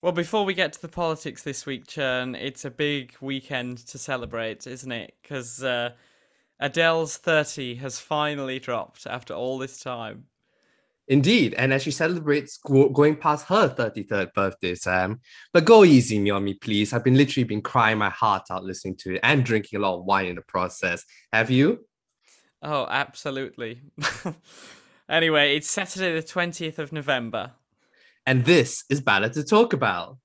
Well, before we get to the politics this week, Churn, it's a big weekend to celebrate, isn't it? Because Adele's 30 has finally dropped after all this time. Indeed, and as she celebrates going past her 33rd birthday, Sam. But go easy on me, please. I've literally been crying my heart out listening to it and drinking a lot of wine in the process. Have you? Oh, absolutely. Anyway, it's Saturday the 20th of November. And this is Ballot to Talk About.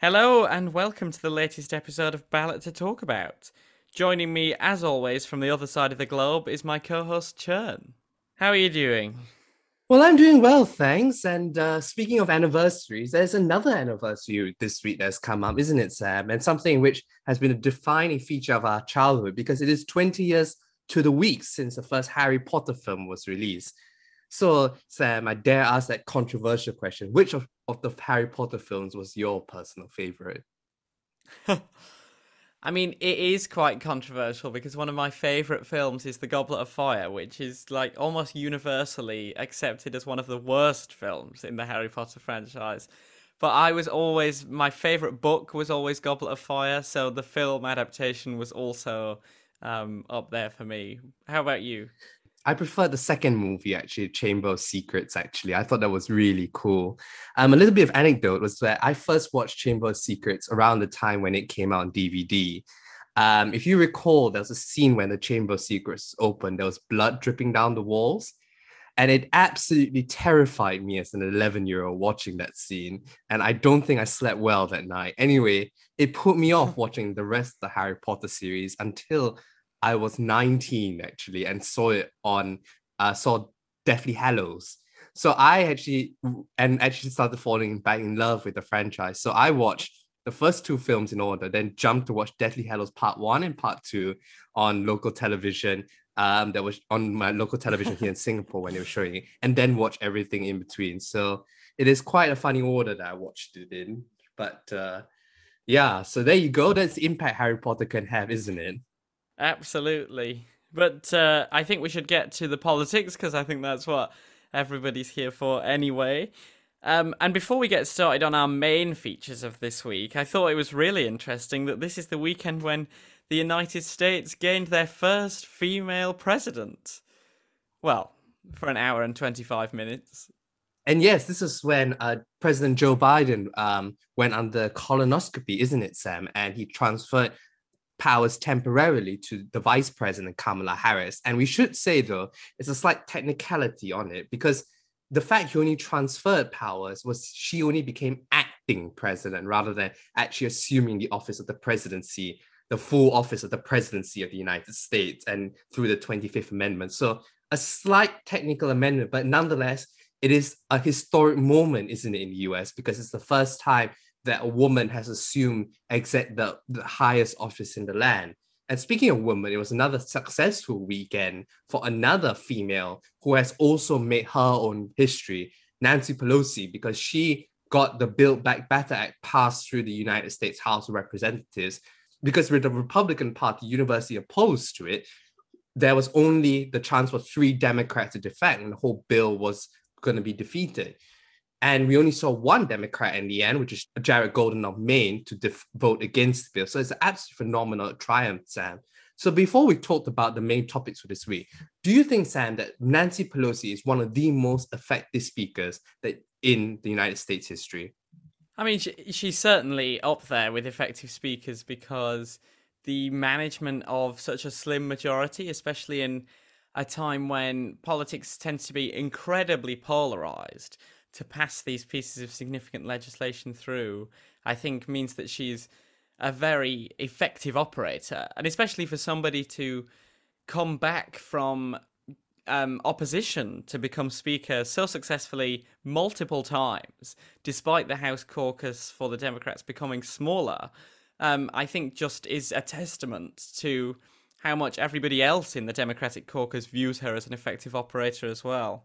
Hello and welcome to the latest episode of Ballot to Talk About. Joining me, as always, from the other side of the globe is my co-host, Churn. How are you doing? Well, I'm doing well, thanks. And speaking of anniversaries, there's another anniversary this week that's come up, isn't it, Sam? And something which has been a defining feature of our childhood because it is 20 years to the week since the first Harry Potter film was released. So, Sam, I dare ask that controversial question. Which of the Harry Potter films was your personal favourite? I mean, it is quite controversial because one of my favourite films is The Goblet of Fire, which is like almost universally accepted as one of the worst films in the Harry Potter franchise. But I was always, my favourite book was always Goblet of Fire, so the film adaptation was also up there for me. How about you? I prefer the second movie, actually, Chamber of Secrets, actually. I thought that was really cool. A little bit of anecdote was that I first watched Chamber of Secrets around the time when it came out on DVD. If you recall, there was a scene when the Chamber of Secrets opened, there was blood dripping down the walls. And it absolutely terrified me as an 11-year-old watching that scene. And I don't think I slept well that night. Anyway, it put me off watching the rest of the Harry Potter series until I was 19 actually and saw Deathly Hallows. So I actually started falling back in love with the franchise. So I watched the first two films in order, then jumped to watch Deathly Hallows Part 1 and Part 2 on local television. That was on my local television here in Singapore when they were showing it, and then watch everything in between. So it is quite a funny order that I watched it in. But yeah, so there you go. That's the impact Harry Potter can have, isn't it? Absolutely. But I think we should get to the politics because I think that's what everybody's here for anyway. And before we get started on our main features of this week, I thought it was really interesting that this is the weekend when the United States gained their first female president. Well, for an hour and 25 minutes. And yes, this is when President Joe Biden went under colonoscopy, isn't it, Sam? And he transferred powers temporarily to the Vice President Kamala Harris. And we should say, though, it's a slight technicality on it because the fact he only transferred powers was she only became acting president rather than actually assuming the office of the presidency, the full office of the presidency of the United States and through the 25th Amendment. So a slight technical amendment, but nonetheless, it is a historic moment, isn't it, in the US, because it's the first time that a woman has assumed the highest office in the land. And speaking of women, it was another successful weekend for another female who has also made her own history, Nancy Pelosi, because she got the Build Back Better Act passed through the United States House of Representatives. Because with the Republican Party universally opposed to it, there was only the chance for 3 Democrats to defect and the whole bill was going to be defeated. And we only saw one Democrat in the end, which is Jared Golden of Maine, to vote against the bill. So it's an absolutely phenomenal triumph, Sam. So before we talked about the main topics for this week, do you think, Sam, that Nancy Pelosi is one of the most effective speakers that in the United States history? I mean, she's certainly up there with effective speakers because the management of such a slim majority, especially in a time when politics tends to be incredibly polarized, to pass these pieces of significant legislation through, I think means that she's a very effective operator. And especially for somebody to come back from opposition to become Speaker so successfully multiple times, despite the House caucus for the Democrats becoming smaller, I think just is a testament to how much everybody else in the Democratic caucus views her as an effective operator as well.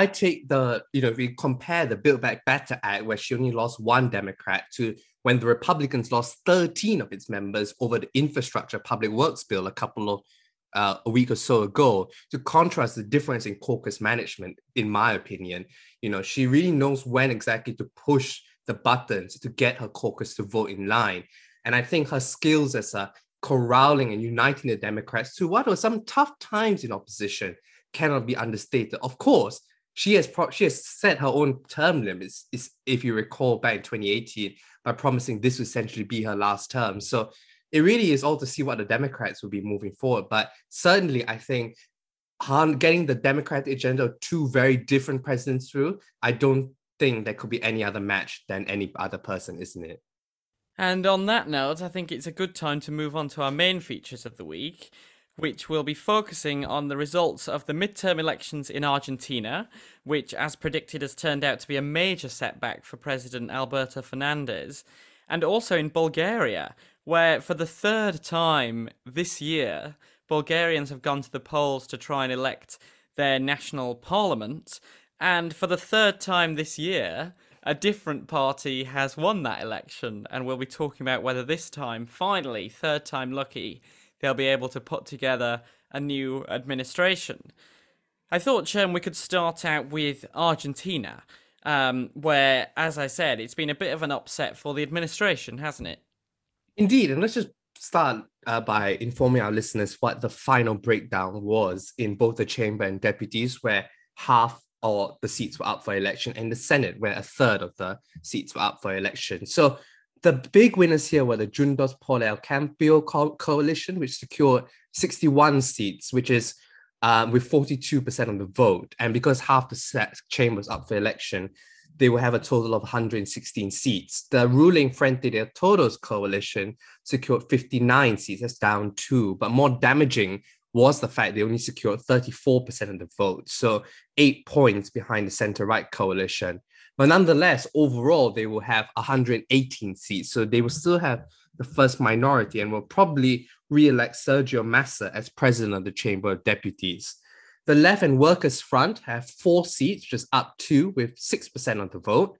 I take the, if you compare the Build Back Better Act, where she only lost one Democrat, to when the Republicans lost 13 of its members over the infrastructure public works bill a week or so ago, to contrast the difference in caucus management, in my opinion. She really knows when exactly to push the buttons to get her caucus to vote in line. And I think her skills as a corralling and uniting the Democrats to what were some tough times in opposition cannot be understated. Of course, she has set her own term limits, if you recall, back in 2018, by promising this would essentially be her last term. So it really is all to see what the Democrats will be moving forward. But certainly, I think getting the Democratic agenda of two very different presidents through, I don't think there could be any other match than any other person, isn't it? And on that note, I think it's a good time to move on to our main features of the week, which will be focusing on the results of the midterm elections in Argentina, which, as predicted, has turned out to be a major setback for President Alberto Fernández, and also in Bulgaria, where for the third time this year, Bulgarians have gone to the polls to try and elect their national parliament, and for the third time this year, a different party has won that election, and we'll be talking about whether this time, finally, third time lucky, they'll be able to put together a new administration. I thought, Shem, we could start out with Argentina, where, as I said, it's been a bit of an upset for the administration, hasn't it? Indeed, and let's just start by informing our listeners what the final breakdown was in both the chamber and deputies, where half of the seats were up for election, and the Senate, where a third of the seats were up for election. So the big winners here were the Juntos por el Cambio coalition, which secured 61 seats, which is with 42% of the vote. And because half the chamber was up for election, they will have a total of 116 seats. The ruling Frente de Todos coalition secured 59 seats. That's down 2. But more damaging was the fact they only secured 34% of the vote, so 8 points behind the centre-right coalition. But nonetheless, overall, they will have 118 seats, so they will still have the first minority and will probably re-elect Sergio Massa as president of the Chamber of Deputies. The Left and Workers' Front have 4 seats, which is up 2, with 6% of the vote.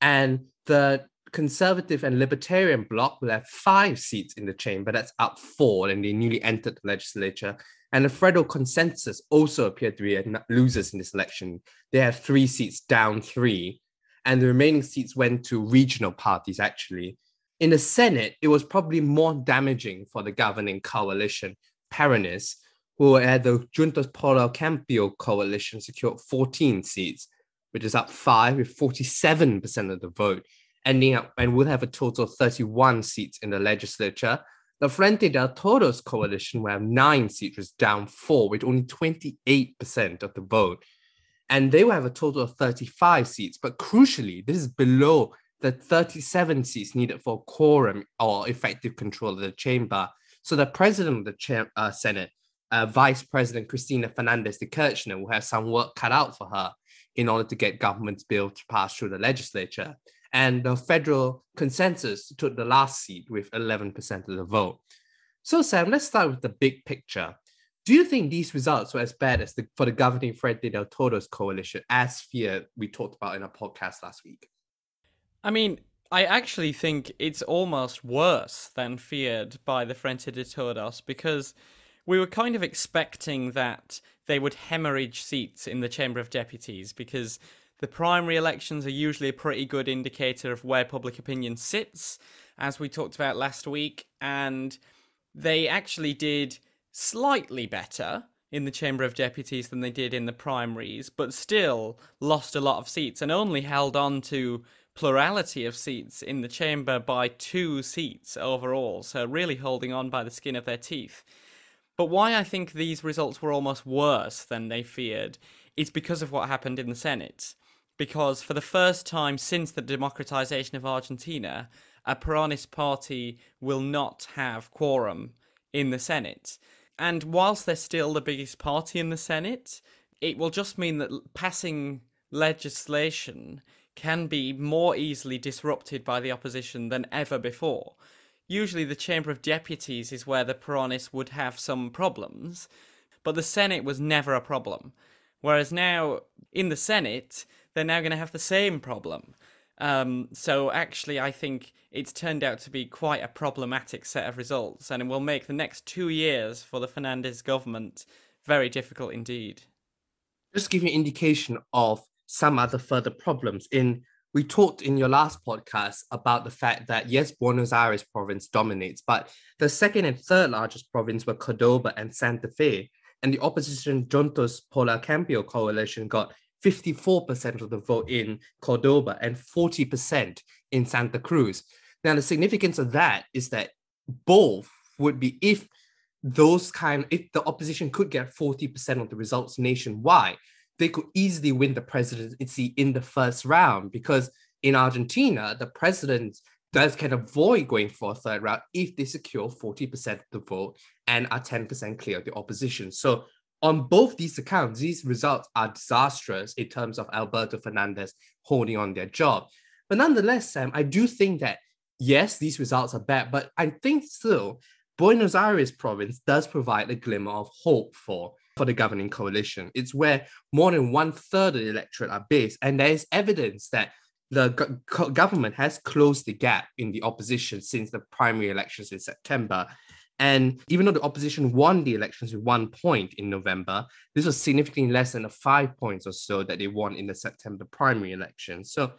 And the Conservative and Libertarian bloc will have 5 seats in the chamber, that's up 4, and they newly entered the legislature. And the Federal Consensus also appeared to be losers in this election. They have 3 seats, down 3, and the remaining seats went to regional parties, actually. In the Senate, it was probably more damaging for the governing coalition, Peronist, who had the Juntos por el Cambio coalition secured 14 seats, which is up 5, with 47% of the vote, ending up and will have a total of 31 seats in the legislature. The Frente de Todos coalition will have 9 seats, which is down 4, with only 28% of the vote. And they will have a total of 35 seats. But crucially, this is below the 37 seats needed for quorum or effective control of the chamber. So the president of the Senate, Vice President Cristina Fernández de Kirchner, will have some work cut out for her in order to get government's bill to pass through the legislature. And the Federal Consensus took the last seat with 11% of the vote. So, Sam, let's start with the big picture. Do you think these results were as bad as for the governing Frente de Todos coalition, as feared, we talked about in our podcast last week? I mean, I actually think it's almost worse than feared by the Frente de Todos, because we were kind of expecting that they would hemorrhage seats in the Chamber of Deputies, because the primary elections are usually a pretty good indicator of where public opinion sits, as we talked about last week, and they actually did slightly better in the Chamber of Deputies than they did in the primaries, but still lost a lot of seats and only held on to plurality of seats in the chamber by 2 seats overall, so really holding on by the skin of their teeth. But why I think these results were almost worse than they feared is because of what happened in the Senate. Because for the first time since the democratization of Argentina, a Peronist party will not have quorum in the Senate. And whilst they're still the biggest party in the Senate, it will just mean that passing legislation can be more easily disrupted by the opposition than ever before. Usually the Chamber of Deputies is where the Peronists would have some problems, but the Senate was never a problem. Whereas now in the Senate, they're now going to have the same problem. So actually, I think it's turned out to be quite a problematic set of results, and it will make the next 2 years for the Fernandez government very difficult indeed. Just give you an indication of some other further problems. We talked in your last podcast about the fact that, yes, Buenos Aires province dominates, but the second and third largest province were Cordoba and Santa Fe, and the opposition Juntos por el Cambio coalition got 54% of the vote in Cordoba and 40% in Santa Cruz. Now, the significance of that is that both would be if the opposition could get 40% of the results nationwide, they could easily win the presidency in the first round, because in Argentina, the president can avoid going for a third round if they secure 40% of the vote and are 10% clear of the opposition. So on both these accounts, these results are disastrous in terms of Alberto Fernandez holding on their job. But nonetheless, Sam, I do think that, yes, these results are bad, but I think still, Buenos Aires province does provide a glimmer of hope for the governing coalition. It's where more than 1/3 of the electorate are based, and there is evidence that the government has closed the gap in the opposition since the primary elections in September. And even though the opposition won the elections with 1 point in November, this was significantly less than the 5 points or so that they won in the September primary election. So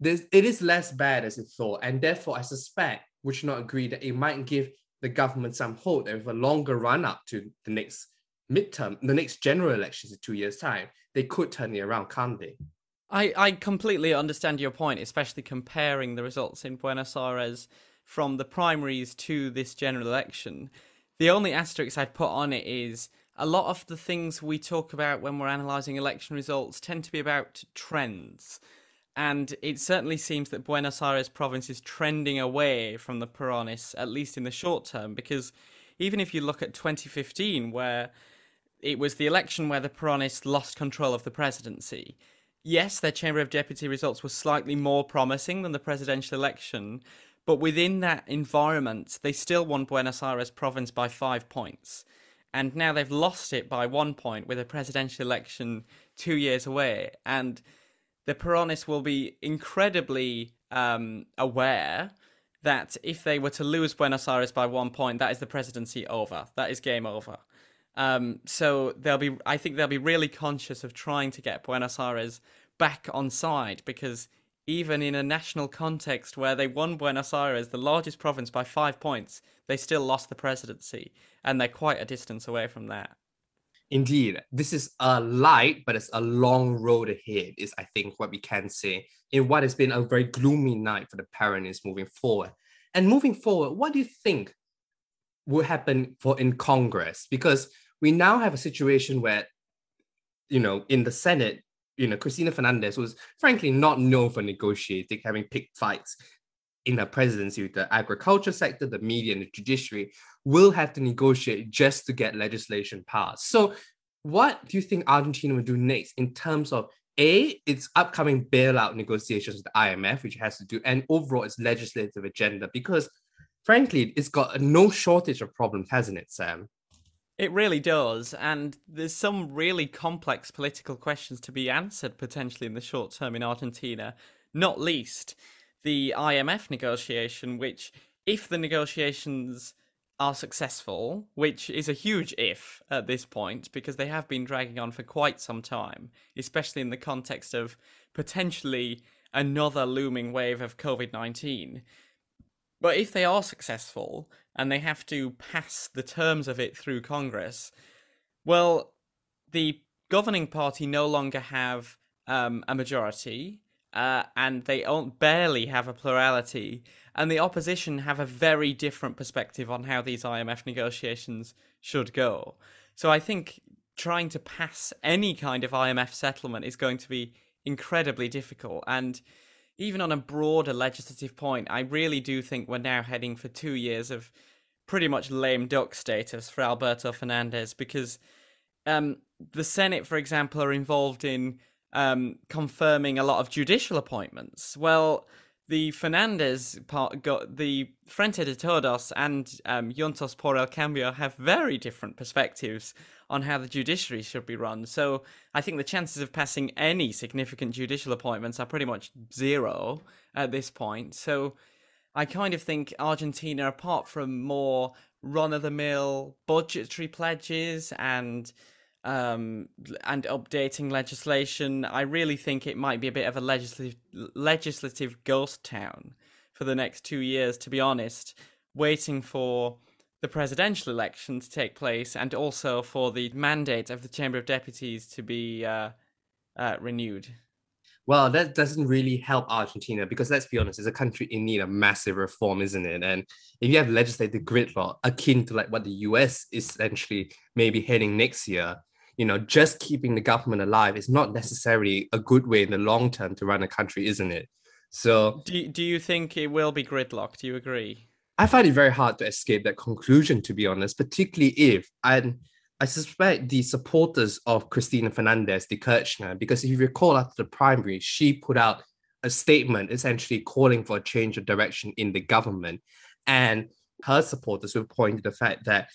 it is less bad as it thought, and therefore I suspect, would you not agree, that it might give the government some hope that with a longer run up to the next midterm, the next general elections in 2 years' time, they could turn it around, can't they? I completely understand your point, especially comparing the results in Buenos Aires from the primaries to this general election. The only asterisk I'd put on it is a lot of the things we talk about when we're analysing election results tend to be about trends. And it certainly seems that Buenos Aires province is trending away from the Peronis, at least in the short term, because even if you look at 2015, where it was the election where the Peronists lost control of the presidency, yes, their Chamber of Deputy results were slightly more promising than the presidential election, but within that environment, they still won Buenos Aires province by 5 points. And now they've lost it by 1 point with a presidential election 2 years away. And the Peronists will be incredibly aware that if they were to lose Buenos Aires by 1 point, that is the presidency over. That is game over. So I think they'll be really conscious of trying to get Buenos Aires back on side, because even in a national context where they won Buenos Aires, the largest province, by 5 points, they still lost the presidency, and they're quite a distance away from that. Indeed, this is a light, but it's a long road ahead, is I think what we can say in what has been a very gloomy night for the Peronists moving forward. And moving forward, what do you think will happen in Congress? Because we now have a situation where, in the Senate, Cristina Fernández was frankly not known for negotiating, having picked fights in her presidency with the agriculture sector, the media, and the judiciary, will have to negotiate just to get legislation passed. So what do you think Argentina will do next in terms of, A, its upcoming bailout negotiations with the IMF, which it has to do, and overall its legislative agenda? Because frankly, it's got no shortage of problems, hasn't it, Sam? It really does. And there's some really complex political questions to be answered potentially in the short term in Argentina, not least the IMF negotiation, which, if the negotiations are successful, which is a huge if at this point, because they have been dragging on for quite some time, especially in the context of potentially another looming wave of COVID-19. But if they are successful and they have to pass the terms of it through Congress, well, the governing party no longer have a majority, and they barely have a plurality, and the opposition have a very different perspective on how these IMF negotiations should go. So I think trying to pass any kind of IMF settlement is going to be incredibly difficult. And even on a broader legislative point, I really do think we're now heading for 2 years of pretty much lame duck status for Alberto Fernandez, because the Senate, for example, are involved in confirming a lot of judicial appointments. Well, the Fernandez part got the Frente de Todos and Juntos por el Cambio have very different perspectives on how the judiciary should be run. So I think the chances of passing any significant judicial appointments are pretty much zero at this point. So I kind of think Argentina, apart from more run-of-the-mill budgetary pledges and updating legislation, I really think it might be a bit of a legislative ghost town for the next 2 years, to be honest, waiting for the presidential election to take place and also for the mandate of the Chamber of Deputies to be renewed. Well, that doesn't really help Argentina because, let's be honest, it's a country in need of massive reform, isn't it? And if you have legislative gridlock akin to like what the US is essentially maybe heading next year, you know, just keeping the government alive is not necessarily a good way in the long term to run a country, isn't it? So do you think it will be gridlock? Do you agree? I find it very hard to escape that conclusion, to be honest, particularly if I suspect the supporters of Cristina Fernández de Kirchner, because if you recall after the primary, she put out a statement essentially calling for a change of direction in the government. And her supporters were pointing to the fact that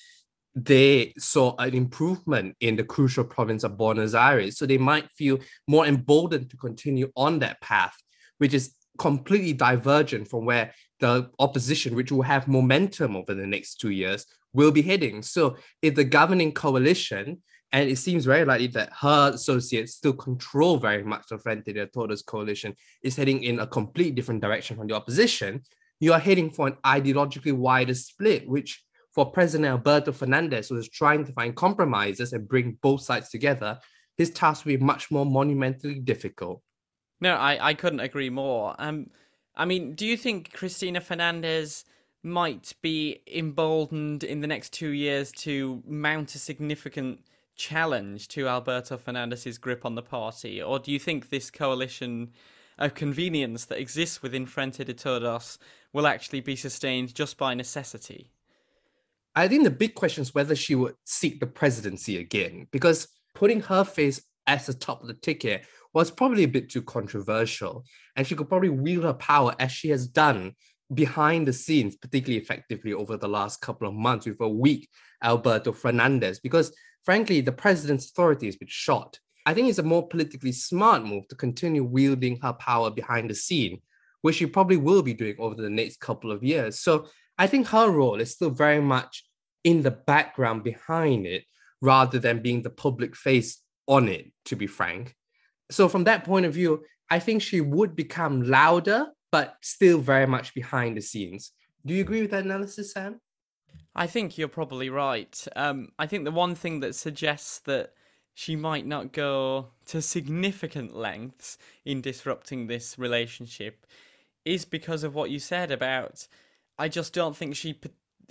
they saw an improvement in the crucial province of Buenos Aires. So they might feel more emboldened to continue on that path, which is completely divergent from where the opposition, which will have momentum over the next 2 years, will be heading. So if the governing coalition, and it seems very likely that her associates still control very much the Frente de Todos coalition, is heading in a completely different direction from the opposition, you are heading for an ideologically wider split, which for President Alberto Fernandez, who is trying to find compromises and bring both sides together, his task will be much more monumentally difficult. No, I couldn't agree more. I mean, do you think Cristina Fernández might be emboldened in the next 2 years to mount a significant challenge to Alberto Fernandez's grip on the party? Or do you think this coalition of convenience that exists within Frente de Todos will actually be sustained just by necessity? I think the big question is whether she would seek the presidency again, because putting her face as the top of the ticket was probably a bit too controversial, and she could probably wield her power as she has done behind the scenes, particularly effectively over the last couple of months with a weak Alberto Fernandez, because frankly, the president's authority has been shot. I think it's a more politically smart move to continue wielding her power behind the scene, which she probably will be doing over the next couple of years. So I think her role is still very much in the background behind it, rather than being the public face on it, to be frank. So from that point of view, I think she would become louder, but still very much behind the scenes. Do you agree with that analysis, Sam? I think you're probably right. I think the one thing that suggests that she might not go to significant lengths in disrupting this relationship is because of what you said about, I just don't think she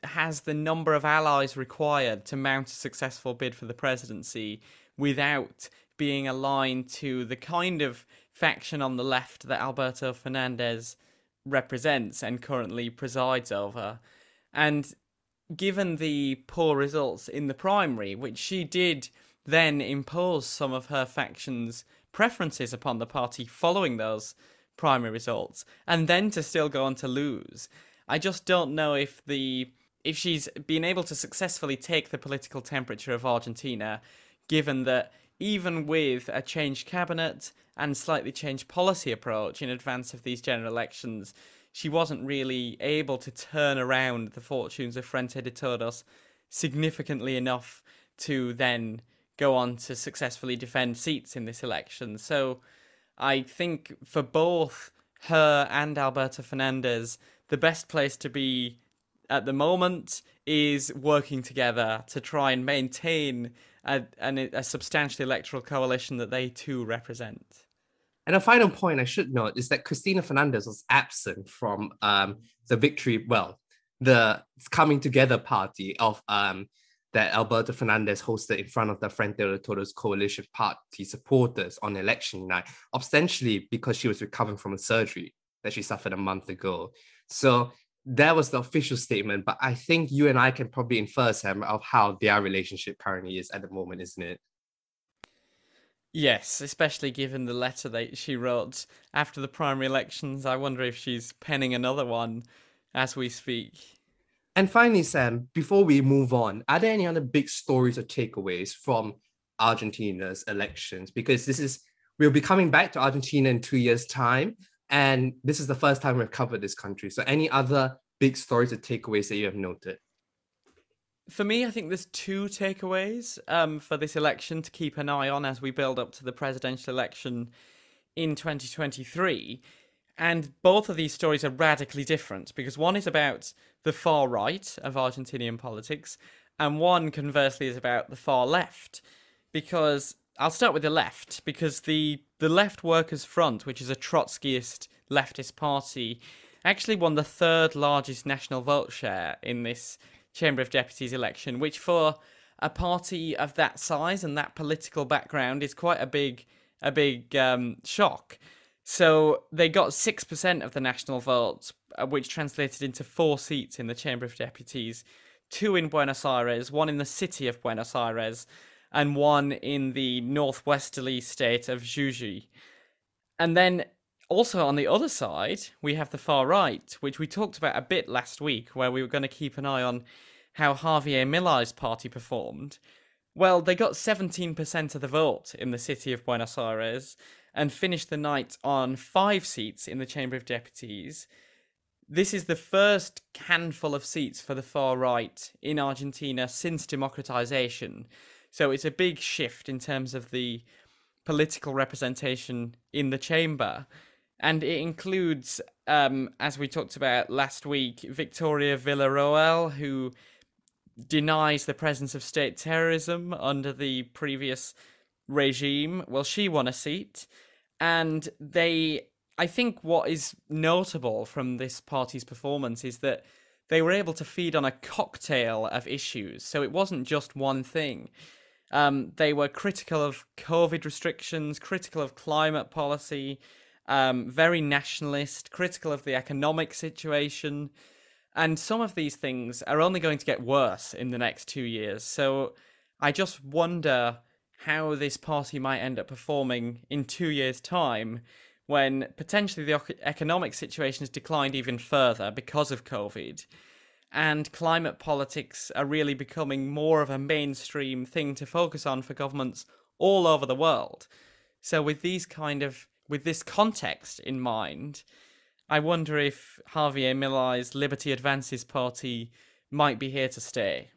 has the number of allies required to mount a successful bid for the presidency without being aligned to the kind of faction on the left that Alberto Fernandez represents and currently presides over. And given the poor results in the primary, which she did then impose some of her faction's preferences upon the party following those primary results, and then to still go on to lose, I just don't know if she's been able to successfully take the political temperature of Argentina, given that even with a changed cabinet and slightly changed policy approach in advance of these general elections, she wasn't really able to turn around the fortunes of Frente de Todos significantly enough to then go on to successfully defend seats in this election. So I think for both her and Alberto Fernandez, the best place to be at the moment is working together to try and maintain a substantial electoral coalition that they too represent. And a final point I should note is that Cristina Fernández was absent from the coming together party of that Alberto Fernández hosted in front of the Frente de Todos coalition party supporters on election night, ostensibly because she was recovering from a surgery that she suffered a month ago. So that was the official statement, but I think you and I can probably infer, Sam, of how their relationship currently is at the moment, isn't it? Yes, especially given the letter that she wrote after the primary elections. I wonder if she's penning another one as we speak. And finally, Sam, before we move on, are there any other big stories or takeaways from Argentina's elections? Because we'll be coming back to Argentina in 2 years' time, and this is the first time we've covered this country. So any other big stories or takeaways that you have noted? For me, I think there's two takeaways for this election to keep an eye on as we build up to the presidential election in 2023. And both of these stories are radically different, because one is about the far right of Argentinian politics, and one, conversely, is about the far left. Because I'll start with the left, because the Left Workers' Front, which is a Trotskyist leftist party, actually won the third largest national vote share in this Chamber of Deputies election, which for a party of that size and that political background is quite a big shock. So they got 6% of the national vote, which translated into 4 seats in the Chamber of Deputies, 2 in Buenos Aires, 1 in the city of Buenos Aires, and 1 in the northwesterly state of Jujuy. And then also on the other side, we have the far right, which we talked about a bit last week, where we were going to keep an eye on how Javier Milei's party performed. Well, they got 17% of the vote in the city of Buenos Aires and finished the night on 5 seats in the Chamber of Deputies. This is the first handful of seats for the far right in Argentina since democratization. So it's a big shift in terms of the political representation in the chamber. And it includes, as we talked about last week, Victoria Villarroel, who denies the presence of state terrorism under the previous regime. Well, she won a seat. And I think what is notable from this party's performance is that they were able to feed on a cocktail of issues. So it wasn't just one thing. They were critical of COVID restrictions, critical of climate policy, very nationalist, critical of the economic situation. And some of these things are only going to get worse in the next 2 years. So I just wonder how this party might end up performing in 2 years' time, when potentially the economic situation has declined even further because of COVID, and climate politics are really becoming more of a mainstream thing to focus on for governments all over the world. So with this context in mind, I wonder if Javier Milei's Liberty Advances party might be here to stay.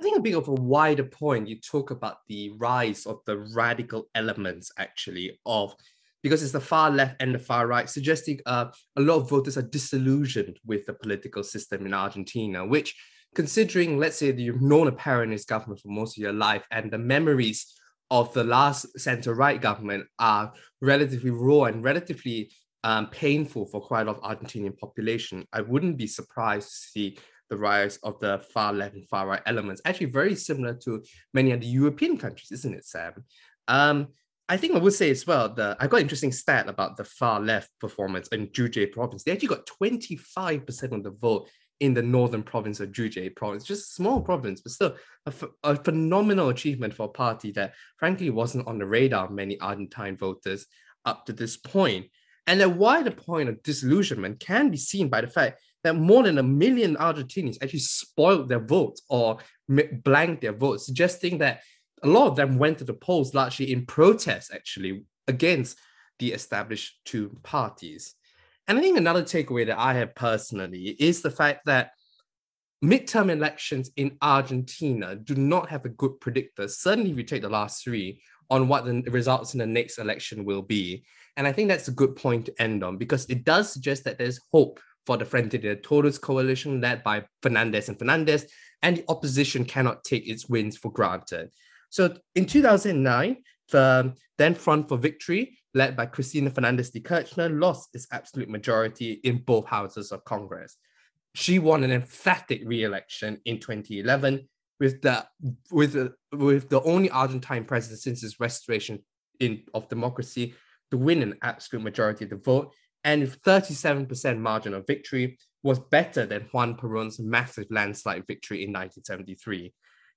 I think a bit of a wider point, you talk about the rise of the radical elements, actually, because it's the far left and the far right, suggesting a lot of voters are disillusioned with the political system in Argentina, which, considering, let's say, that you've known a Peronist government for most of your life, and the memories of the last centre-right government are relatively raw and relatively painful for quite a lot of Argentinian population, I wouldn't be surprised to see the rise of the far left and far right elements, actually very similar to many other European countries, isn't it, Sam? I think I would say as well, I got an interesting stat about the far left performance in Jujuy province. They actually got 25% of the vote in the northern province of Jujuy province, just a small province, but still a phenomenal achievement for a party that frankly wasn't on the radar of many Argentine voters up to this point. And a wider point of disillusionment can be seen by the fact that more than 1 million Argentinians actually spoiled their votes or blanked their votes, suggesting that a lot of them went to the polls largely in protest, actually, against the established two parties. And I think another takeaway that I have personally is the fact that midterm elections in Argentina do not have a good predictor, certainly if you take the last 3, on what the results in the next election will be. And I think that's a good point to end on, because it does suggest that there's hope for the Frente de Todos coalition led by Fernández and Fernández, and the opposition cannot take its wins for granted. So in 2009, the then Front for Victory, led by Cristina Fernández de Kirchner, lost its absolute majority in both houses of Congress. She won an emphatic re-election in 2011 with the only Argentine president since its restoration of democracy to win an absolute majority of the vote, and with 37% margin of victory, was better than Juan Perón's massive landslide victory in 1973.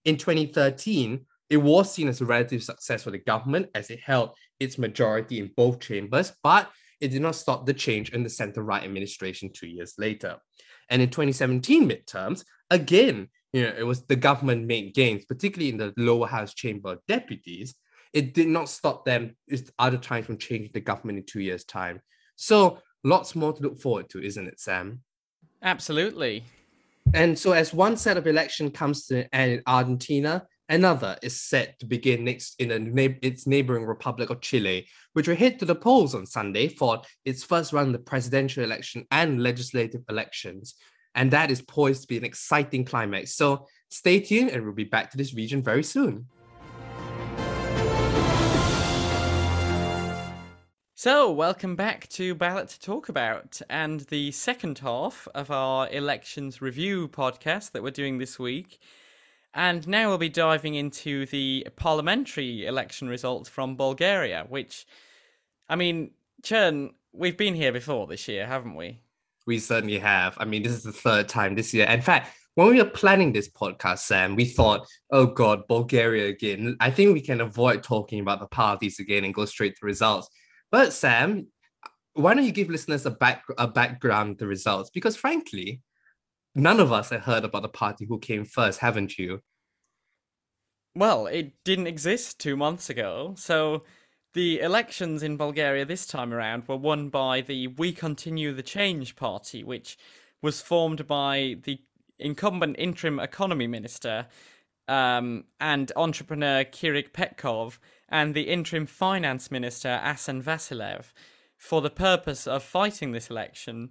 In 2013, It was seen as a relative success for the government as it held its majority in both chambers, but it did not stop the change in the centre-right administration 2 years later. And in 2017 midterms, again, it was the government made gains, particularly in the lower house chamber of deputies. It did not stop them other times from changing the government in 2 years' time. So lots more to look forward to, isn't it, Sam? Absolutely. And so as one set of election comes to an end in Argentina, another is set to begin next in its neighbouring Republic of Chile, which will head to the polls on Sunday for its first run of the presidential election and legislative elections. And that is poised to be an exciting climax. So stay tuned and we'll be back to this region very soon. So, welcome back to Ballot to Talk About and the second half of our elections review podcast that we're doing this week. And now we'll be diving into the parliamentary election results from Bulgaria, which, I mean, Chern, we've been here before this year, haven't we? We certainly have. I mean, this is the third time this year. In fact, when we were planning this podcast, Sam, we thought, oh God, Bulgaria again. I think we can avoid talking about the parties again and go straight to results. But Sam, why don't you give listeners a background to results? Because frankly, none of us had heard about the party who came first, haven't you? Well, it didn't exist 2 months ago. So the elections in Bulgaria this time around were won by the We Continue the Change party, which was formed by the incumbent interim economy minister and entrepreneur Kirik Petkov and the interim finance minister Asen Vasilev for the purpose of fighting this election.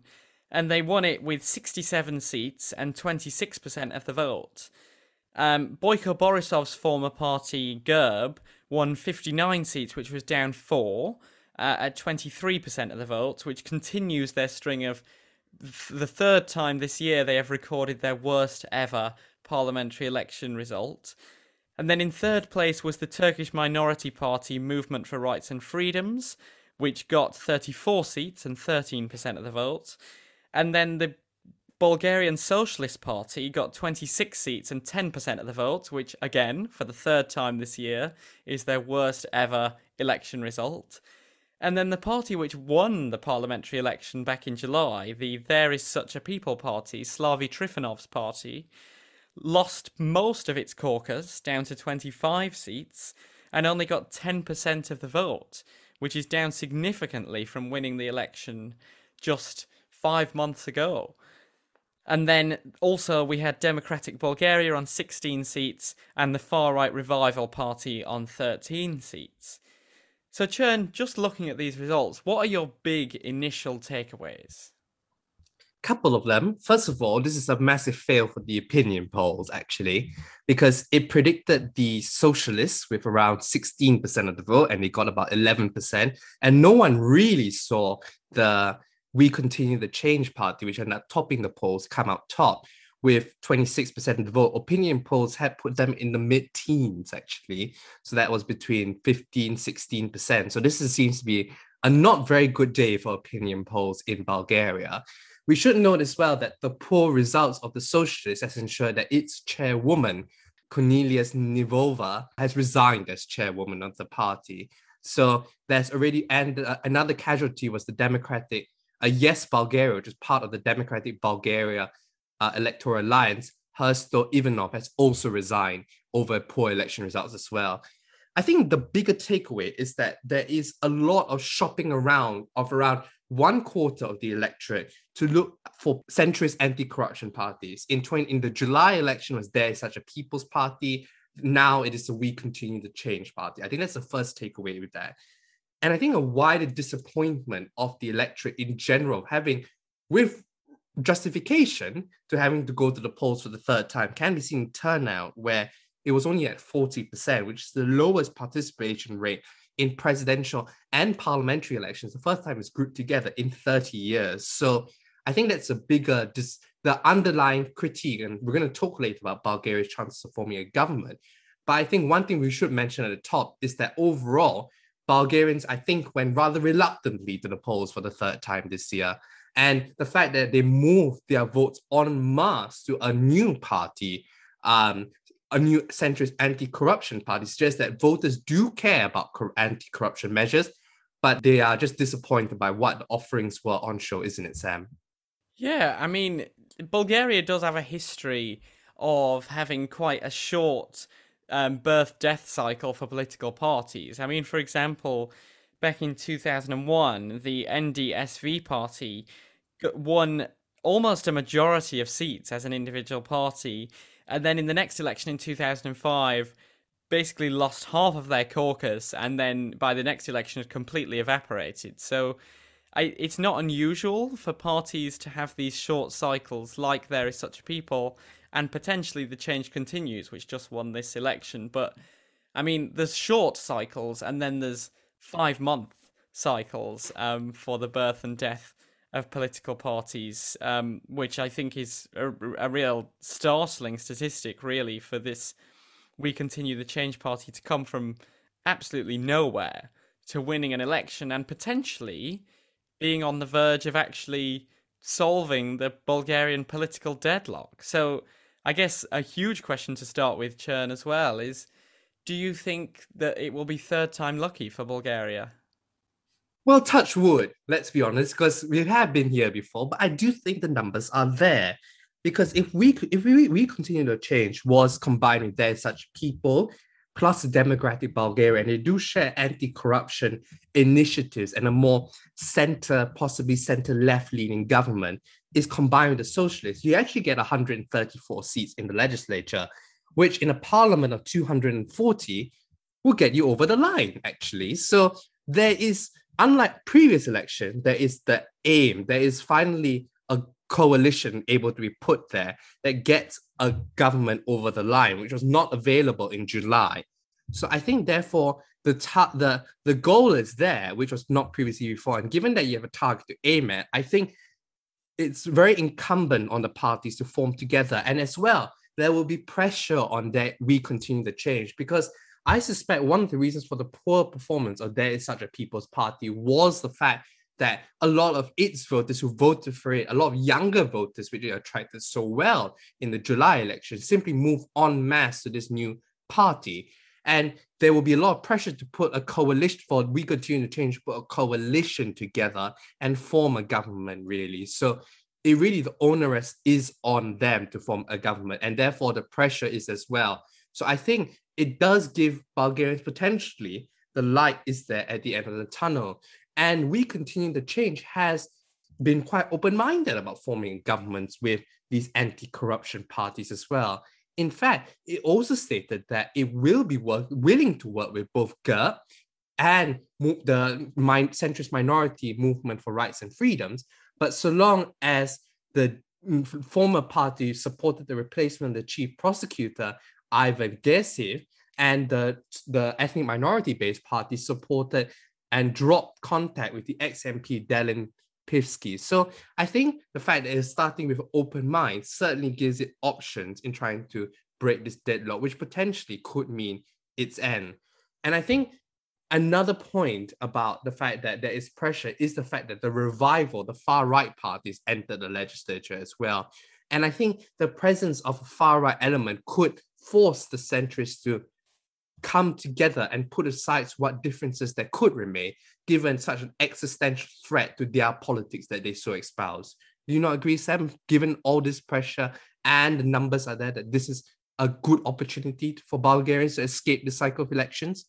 And they won it with 67 seats and 26% of the vote. Boyko Borisov's former party, GERB, won 59 seats, which was down 4, at 23% of the vote, which continues their string of the third time this year they have recorded their worst ever parliamentary election result. And then in third place was the Turkish minority party, Movement for Rights and Freedoms, which got 34 seats and 13% of the vote. And then the Bulgarian Socialist Party got 26 seats and 10% of the vote, which again, for the third time this year, is their worst ever election result. And then the party which won the parliamentary election back in July, the There is Such a People party, Slavi Trifonov's party, lost most of its caucus, down to 25 seats, and only got 10% of the vote, which is down significantly from winning the election just 5 months ago. And then also we had Democratic Bulgaria on 16 seats and the far-right Revival Party on 13 seats. So Chern, just looking at these results, what are your big initial takeaways? Couple of them. First of all, this is a massive fail for the opinion polls, actually, because it predicted the socialists with around 16% of the vote and they got about 11%. And no one really saw the We Continue the Change party, which ended up topping the polls, come out top with 26% of the vote. Opinion polls had put them in the mid-teens, actually. So that was between 15, 16%. So this seems to be a not very good day for opinion polls in Bulgaria. We should note as well that the poor results of the Socialists has ensured that its chairwoman, Cornelia Nivova, has resigned as chairwoman of the party. So there's already, and another casualty was the Democratic, Yes Bulgaria, which is part of the Democratic Bulgaria Electoral Alliance. Hersto Ivanov has also resigned over poor election results as well. I think the bigger takeaway is that there is a lot of shopping around of around one quarter of the electorate to look for centrist anti-corruption parties. In the July election was There is Such a People's Party. Now it is the We Continue the Change party. I think that's the first takeaway with that. And I think a wider disappointment of the electorate in general, having with justification to having to go to the polls for the third time, can be seen in turnout where it was only at 40%, which is the lowest participation rate in presidential and parliamentary elections. The first time it's grouped together in 30 years. So I think that's a bigger, the underlying critique, and we're going to talk later about Bulgaria's chances of forming a government. But I think one thing we should mention at the top is that overall, Bulgarians, I think, went rather reluctantly to the polls for the third time this year. And the fact that they moved their votes en masse to a new party a new centrist anti-corruption party suggests that voters do care about anti-corruption measures, but they are just disappointed by what the offerings were on show, isn't it, Sam? Yeah, I mean, Bulgaria does have a history of having quite a short birth-death cycle for political parties. I mean, for example, back in 2001, the NDSV party won almost a majority of seats as an individual party, and then in the next election in 2005, basically lost half of their caucus, and then by the next election had completely evaporated. So it's not unusual for parties to have these short cycles like There Is Such a People, and potentially The Change Continues, which just won this election. But, I mean, there's short cycles, and then there's 5-month cycles for the birth and death of political parties, which I think is a real startling statistic, really, for this We Continue the Change party to come from absolutely nowhere to winning an election and potentially being on the verge of actually solving the Bulgarian political deadlock. So I guess a huge question to start with, Chern, as well, is do you think that it will be third time lucky for Bulgaria? Well, touch wood, let's be honest, because we have been here before, but I do think the numbers are there. Because if we continue to change was combining There's Such People plus Democratic Bulgaria, and they do share anti-corruption initiatives and a more center, possibly center-left-leaning government, is combined with the socialists, you actually get 134 seats in the legislature, which in a parliament of 240 will get you over the line, actually. So there is, unlike previous election, there is the aim, there is finally a coalition able to be put there that gets a government over the line, which was not available in July. So I think, therefore, the goal is there, which was not previously before. And given that you have a target to aim at, I think it's very incumbent on the parties to form together. And as well, there will be pressure on that We Continue the Change, because I suspect one of the reasons for the poor performance of There Is Such a People's Party was the fact that a lot of its voters who voted for it, a lot of younger voters, which it attracted so well in the July election, simply moved en masse to this new party. And there will be a lot of pressure to put a coalition, for We Continue to Change, put a coalition together and form a government, really. So it really, the onerous is on them to form a government, and therefore the pressure is as well. So I think it does give Bulgarians potentially the light is there at the end of the tunnel. And We Continue the Change has been quite open-minded about forming governments with these anti-corruption parties as well. In fact, it also stated that it will be willing to work with both GERB and the centrist minority Movement for Rights and Freedoms, but so long as the former party supported the replacement of the chief prosecutor, Ivan Gersev, and the ethnic minority-based party supported and dropped contact with the ex-MP Delin Pivsky. So I think the fact that it's starting with an open mind certainly gives it options in trying to break this deadlock, which potentially could mean its end. And I think another point about the fact that there is pressure is the fact that the revival, the far-right parties, entered the legislature as well. And I think the presence of a far-right element could force the centrists to come together and put aside what differences that could remain, given such an existential threat to their politics that they so espouse. Do you not agree, Sam, given all this pressure and the numbers are there, that this is a good opportunity for Bulgarians to escape the cycle of elections?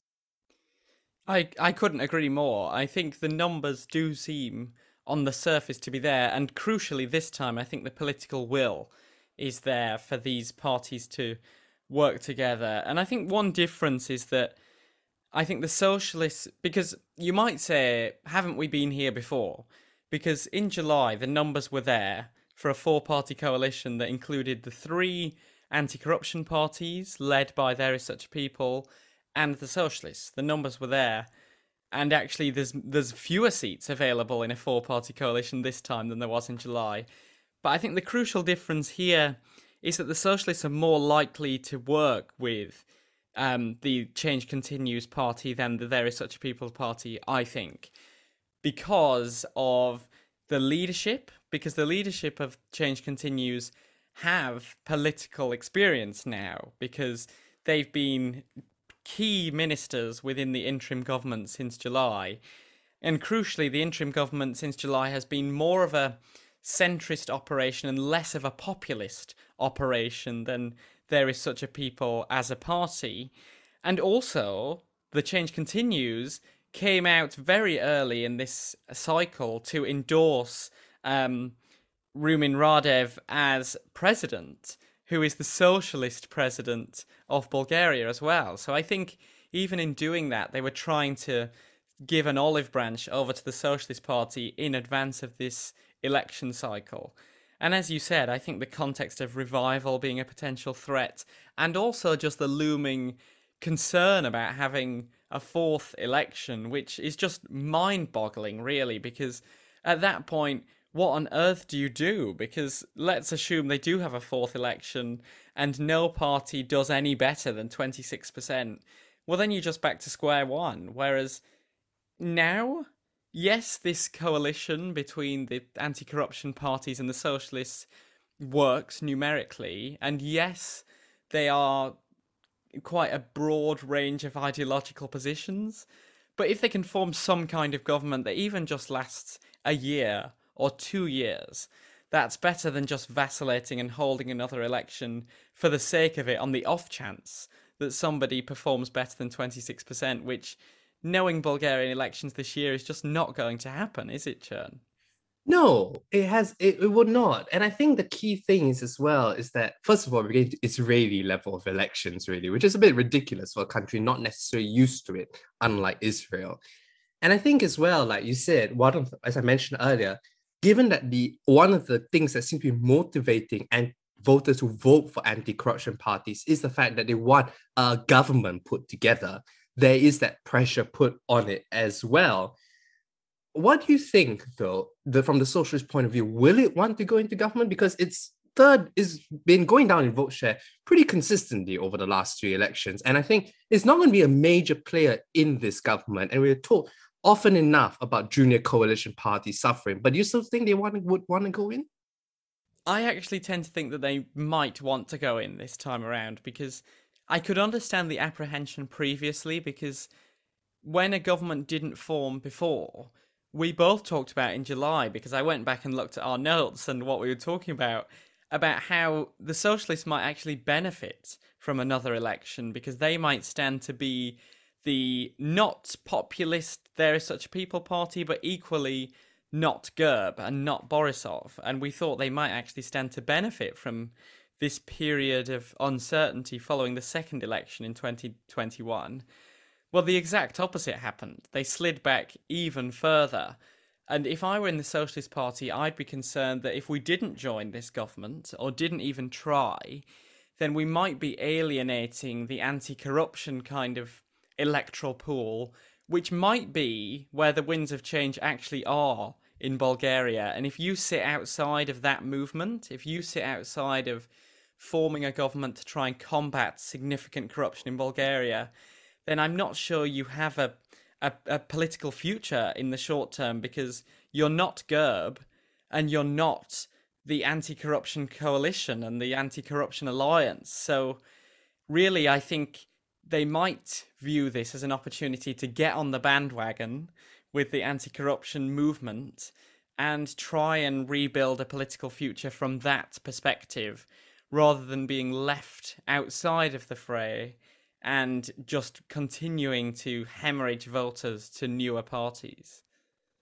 I couldn't agree more. I think the numbers do seem on the surface to be there. And crucially this time, I think the political will is there for these parties to work together. And I think one difference is that I think the socialists, because you might say, haven't we been here before? Because in July, the numbers were there for a 4-party coalition that included the 3 anti-corruption parties led by There Is Such People and the socialists. The numbers were there. And actually, there's fewer seats available in a 4-party coalition this time than there was in July. But I think the crucial difference here is that the socialists are more likely to work with the Change Continues party than the There Is Such a People party, I think, because of the leadership of Change Continues have political experience now because they've been key ministers within the interim government since July. And crucially, the interim government since July has been more of a centrist operation and less of a populist operation than There Is Such a People as a party. And also, The Change Continues came out very early in this cycle to endorse Rumen Radev as president, who is the socialist president of Bulgaria as well. So I think even in doing that, they were trying to give an olive branch over to the Socialist Party in advance of this election cycle. And as you said, I think the context of revival being a potential threat, and also just the looming concern about having a fourth election, which is just mind-boggling, really, because at that point, what on earth do you do? Because let's assume they do have a fourth election and no party does any better than 26%. Well, then you're just back to square one. Whereas now, yes, this coalition between the anti-corruption parties and the socialists works numerically. And yes, they are quite a broad range of ideological positions. But if they can form some kind of government that even just lasts a year or 2 years, that's better than just vacillating and holding another election for the sake of it on the off chance that somebody performs better than 26%, which, knowing Bulgarian elections this year, is just not going to happen, is it, Chern? No, it would not. And I think the key thing is as well is that, first of all, we're getting to Israeli level of elections, really, which is a bit ridiculous for a country not necessarily used to it, unlike Israel. And I think as well, like you said, as I mentioned earlier, given that one of the things that seems to be motivating and voters who vote for anti-corruption parties is the fact that they want a government put together, there is that pressure put on it as well. What do you think, though, from the socialist point of view, will it want to go into government? Because its third has been going down in vote share pretty consistently over the last three elections. And I think it's not going to be a major player in this government. And we're told often enough about junior coalition parties suffering, but you still think they would want to go in? I actually tend to think that they might want to go in this time around, because I could understand the apprehension previously, because when a government didn't form before, we both talked about in July, because I went back and looked at our notes and what we were talking about how the socialists might actually benefit from another election, because they might stand to be the not populist There Is Such a People party, but equally not GERB and not Borisov. And we thought they might actually stand to benefit from this period of uncertainty following the second election in 2021. Well, the exact opposite happened. They slid back even further. And if I were in the Socialist Party, I'd be concerned that if we didn't join this government or didn't even try, then we might be alienating the anti-corruption kind of electoral pool, which might be where the winds of change actually are in Bulgaria. And if you sit outside of that movement, if you sit outside of forming a government to try and combat significant corruption in Bulgaria, then I'm not sure you have a political future in the short term, because you're not GERB and you're not the anti-corruption coalition and the anti-corruption alliance. So really, I think they might view this as an opportunity to get on the bandwagon with the anti-corruption movement and try and rebuild a political future from that perspective, rather than being left outside of the fray and just continuing to hemorrhage voters to newer parties.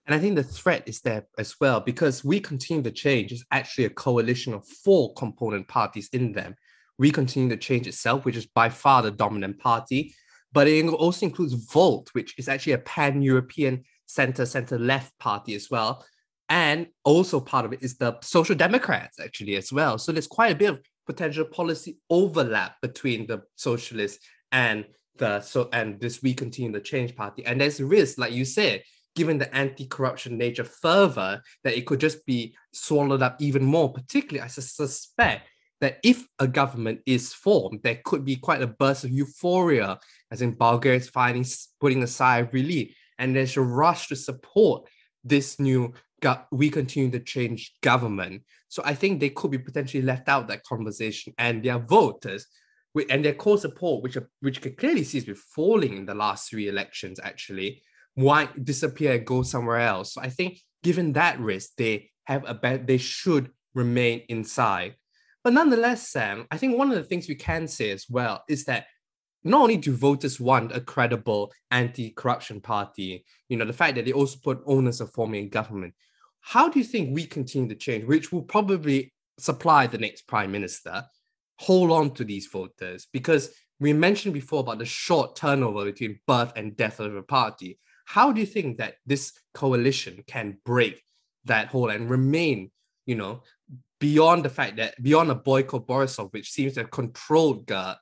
And I think the threat is there as well, because We Continue the Change is actually a coalition of four component parties in them. We Continue the Change itself, which is by far the dominant party, but it also includes Volt, which is actually a pan-European centre-left party as well. And also part of it is the Social Democrats, actually, as well. So there's quite a bit of potential policy overlap between the socialists and this We Continue the Change party. And there's a risk, like you said, given the anti-corruption nature fervour, that it could just be swallowed up even more. Particularly, I suspect that if a government is formed, there could be quite a burst of euphoria, as in Bulgaria is finally putting a sigh of relief, and there's a rush to support this new We Continue the Change government. So I think they could be potentially left out that conversation, and their voters and their core support, which can clearly see has been falling in the last three elections, actually, might disappear and go somewhere else. So I think given that risk, they should remain inside. But nonetheless, Sam, I think one of the things we can say as well is that not only do voters want a credible anti-corruption party, you know, the fact that they also put onus of forming a government. How do you think We Continue the Change, which will probably supply the next prime minister, hold on to these voters? Because we mentioned before about the short turnover between birth and death of a party. How do you think that this coalition can break that hole and remain, you know, beyond the fact that, beyond a boycott Borisov, which seems to have controlled GERB,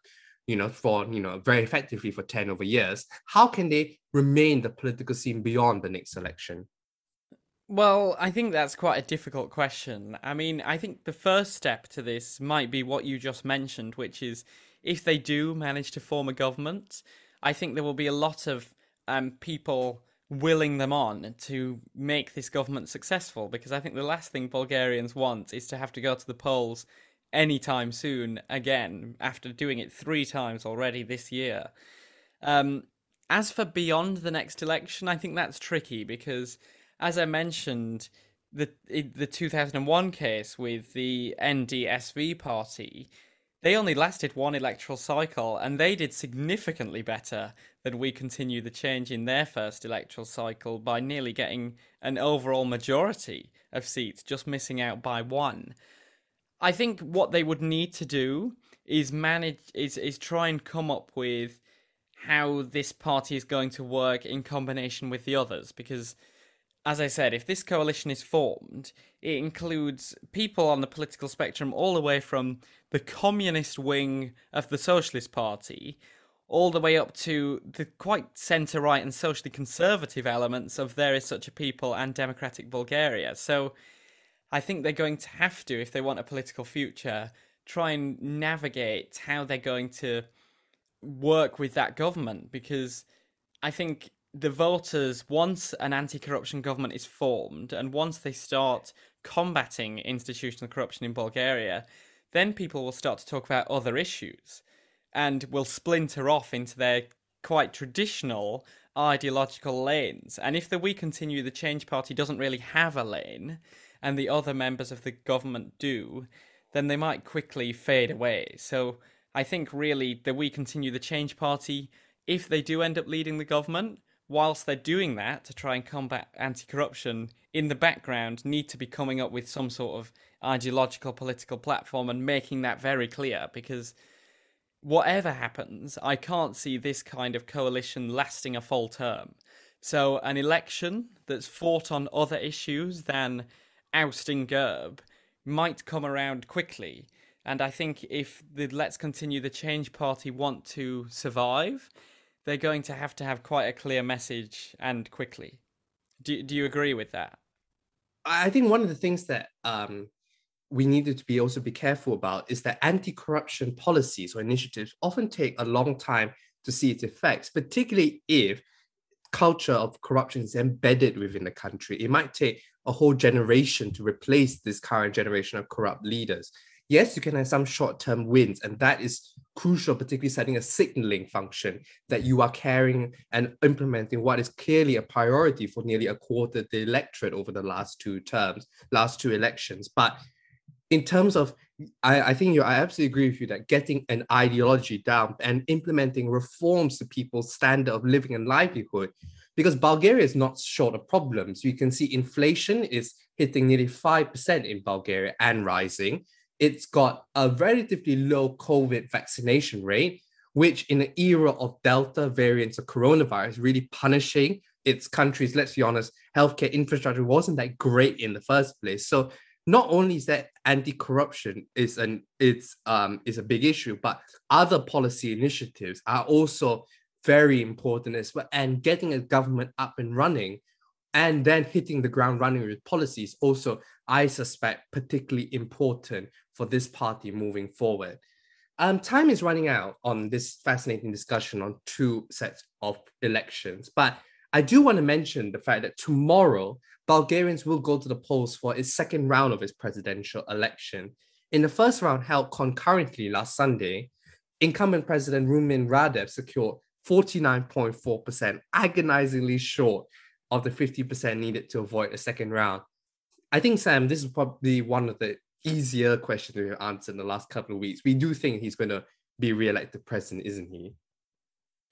you know, for, you know, very effectively for 10 over years, how can they remain the political scene beyond the next election? Well, I think that's quite a difficult question. I mean, I think the first step to this might be what you just mentioned, which is if they do manage to form a government, I think there will be a lot of people willing them on to make this government successful, because I think the last thing Bulgarians want is to have to go to the polls anytime soon again, after doing it 3 times already this year. As for beyond the next election, I think that's tricky because, as I mentioned, the 2001 case with the NDSV party, they only lasted 1 electoral cycle and they did significantly better than We Continue the Change in their first electoral cycle by nearly getting an overall majority of seats, just missing out by 1. I think what they would need to do is try and come up with how this party is going to work in combination with the others, because as I said, if this coalition is formed, it includes people on the political spectrum all the way from the communist wing of the Socialist Party all the way up to the quite centre-right and socially conservative elements of There is Such a People and Democratic Bulgaria. So I think they're going to have to, if they want a political future, try and navigate how they're going to work with that government, because I think the voters, once an anti-corruption government is formed and once they start combating institutional corruption in Bulgaria, then people will start to talk about other issues and will splinter off into their quite traditional ideological lanes. And if the We Continue the Change party doesn't really have a lane, and the other members of the government do, then they might quickly fade away. So I think really the We Continue the Change party, if they do end up leading the government, whilst they're doing that to try and combat anti-corruption, in the background need to be coming up with some sort of ideological political platform and making that very clear, because whatever happens, I can't see this kind of coalition lasting a full term. So an election that's fought on other issues than ousting GERB might come around quickly, and I think if the Let's Continue the Change party want to survive, they're going to have quite a clear message and quickly. Do you agree with that? I think one of the things that we needed to be careful about is that anti-corruption policies or initiatives often take a long time to see its effects, particularly if culture of corruption is embedded within the country. It might take a whole generation to replace this current generation of corrupt leaders. Yes, you can have some short-term wins, and that is crucial, particularly setting a signaling function that you are carrying and implementing what is clearly a priority for nearly a quarter of the electorate over the last 2 elections. But in terms of, I absolutely agree with you that getting an ideology down and implementing reforms to people's standard of living and livelihood, because Bulgaria is not short of problems. You can see inflation is hitting nearly 5% in Bulgaria and rising. It's got a relatively low COVID vaccination rate, which in the era of Delta variants of coronavirus really punishing its countries, let's be honest, healthcare infrastructure wasn't that great in the first place. So not only is that anti-corruption is a big issue, but other policy initiatives are also very important as well. And getting a government up and running and then hitting the ground running with policies also, I suspect, particularly important for this party moving forward. Time is running out on this fascinating discussion on 2 sets of elections, but I do want to mention the fact that tomorrow Bulgarians will go to the polls for its second round of its presidential election. In the first round held concurrently last Sunday, incumbent President Rumen Radev secured 49.4%, agonizingly short of the 50% needed to avoid a second round. I think, Sam, this is probably one of the easier questions we've answered in the last couple of weeks. We do think he's going to be re-elected president, isn't he?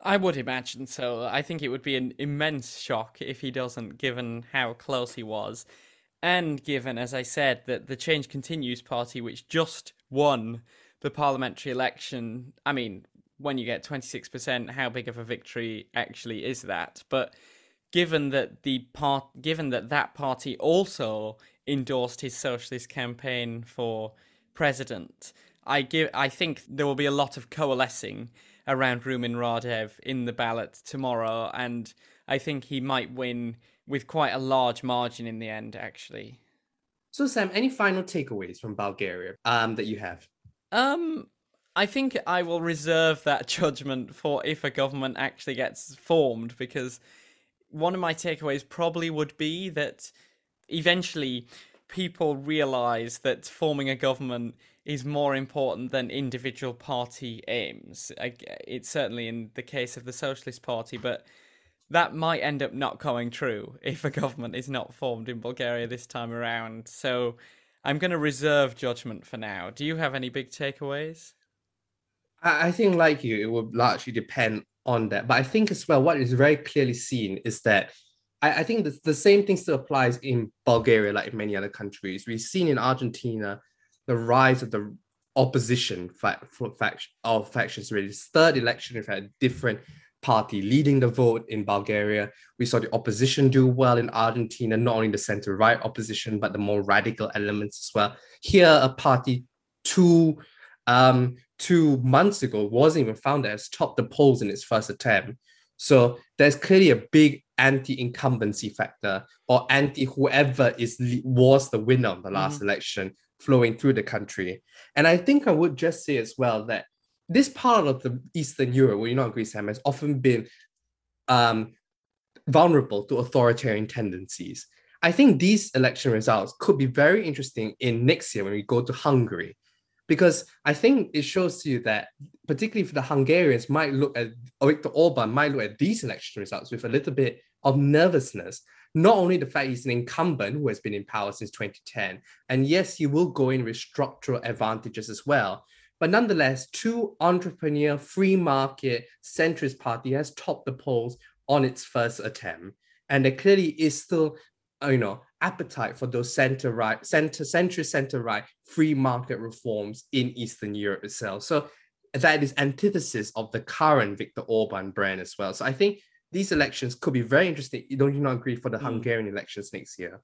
I would imagine so. I think it would be an immense shock if he doesn't, given how close he was. And given, as I said, that the Change Continues party, which just won the parliamentary election, I mean, when you get 26%, how big of a victory actually is that? But given that that party also endorsed his socialist campaign for president, I think there will be a lot of coalescing around Rumen Radev in the ballot tomorrow, and I think he might win with quite a large margin in the end, actually. So, Sam, any final takeaways from Bulgaria that you have? I think I will reserve that judgment for if a government actually gets formed, because one of my takeaways probably would be that eventually people realise that forming a government is more important than individual party aims. It's certainly in the case of the Socialist Party, but that might end up not coming true if a government is not formed in Bulgaria this time around. So I'm going to reserve judgment for now. Do you have any big takeaways? I think, like you, it will largely depend on that. But I think as well, what is very clearly seen is that I think the same thing still applies in Bulgaria, like in many other countries. We've seen in Argentina the rise of the opposition factions, really. This third election, we've had a different party leading the vote in Bulgaria. We saw the opposition do well in Argentina, not only the center-right opposition, but the more radical elements as well. Here, a party two months ago wasn't even found as topped the polls in its first attempt. So there's clearly a big anti-incumbency factor or anti-whoever was the winner of the last election flowing through the country. And I think I would just say as well that this part of the Eastern Europe, where you not agree, Sam, has often been vulnerable to authoritarian tendencies. I think these election results could be very interesting in next year when we go to Hungary, because I think it shows to you that, particularly for the Hungarians, Viktor Orbán might look at these election results with a little bit of nervousness. Not only the fact he's an incumbent who has been in power since 2010, and yes, he will go in with structural advantages as well, but nonetheless, two entrepreneur, free market, centrist party has topped the polls on its first attempt. And there clearly is still, appetite for those centre-right, free market reforms in Eastern Europe itself. So that is antithesis of the current Viktor Orbán brand as well. So I think these elections could be very interesting. Don't you not agree for the Hungarian elections next year?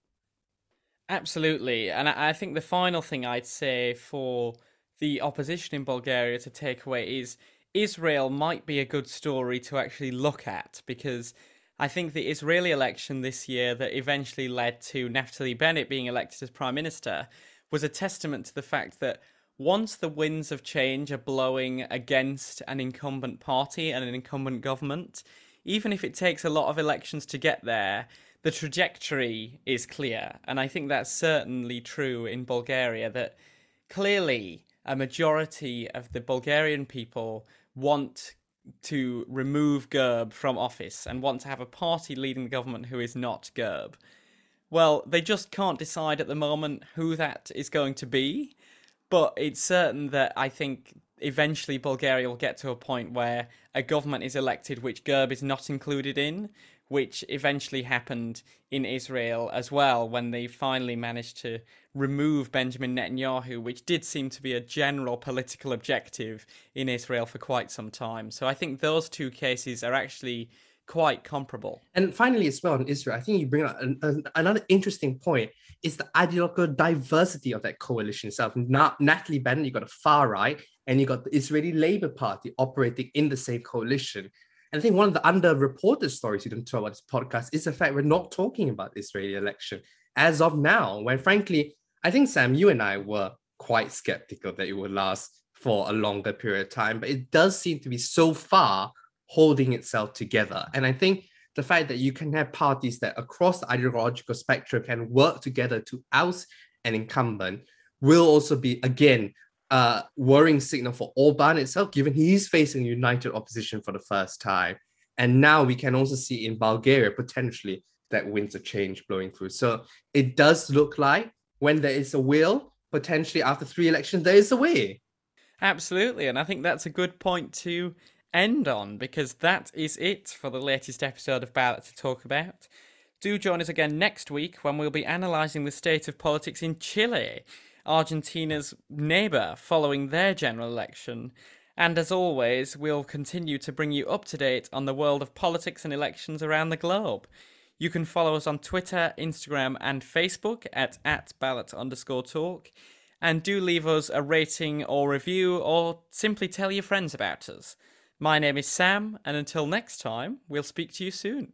Absolutely. And I think the final thing I'd say for the opposition in Bulgaria to take away is Israel might be a good story to actually look at, because I think the Israeli election this year that eventually led to Naftali Bennett being elected as Prime Minister was a testament to the fact that once the winds of change are blowing against an incumbent party and an incumbent government, even if it takes a lot of elections to get there, the trajectory is clear. And I think that's certainly true in Bulgaria, that clearly a majority of the Bulgarian people want to remove GERB from office and want to have a party leading the government who is not GERB. Well, they just can't decide at the moment who that is going to be, but it's certain that I think eventually Bulgaria will get to a point where a government is elected which GERB is not included in, which eventually happened in Israel as well when they finally managed to remove Benjamin Netanyahu, which did seem to be a general political objective in Israel for quite some time. So I think those two cases are actually quite comparable. And finally, as well, in Israel, I think you bring up another interesting point is the ideological diversity of that coalition itself. Naftali Bennett, you got a far right, and you got the Israeli Labour Party operating in the same coalition. And I think one of the underreported stories you don't talk about this podcast is the fact we're not talking about the Israeli election as of now, when frankly, I think, Sam, you and I were quite skeptical that it would last for a longer period of time, but it does seem to be so far holding itself together. And I think the fact that you can have parties that across the ideological spectrum can work together to oust an incumbent will also be, again, worrying signal for Orbán itself, given he is facing united opposition for the first time. And now we can also see in Bulgaria, potentially, that winds of change blowing through. So it does look like when there is a will, potentially after three elections, there is a way. Absolutely. And I think that's a good point to end on, because that is it for the latest episode of Ballot to Talk About. Do join us again next week when we'll be analysing the state of politics in Chile, Argentina's neighbour, following their general election. And as always, we'll continue to bring you up to date on the world of politics and elections around the globe. You can follow us on Twitter, Instagram and Facebook at @ballot_talk. And do leave us a rating or review, or simply tell your friends about us. My name is Sam, and until next time, we'll speak to you soon.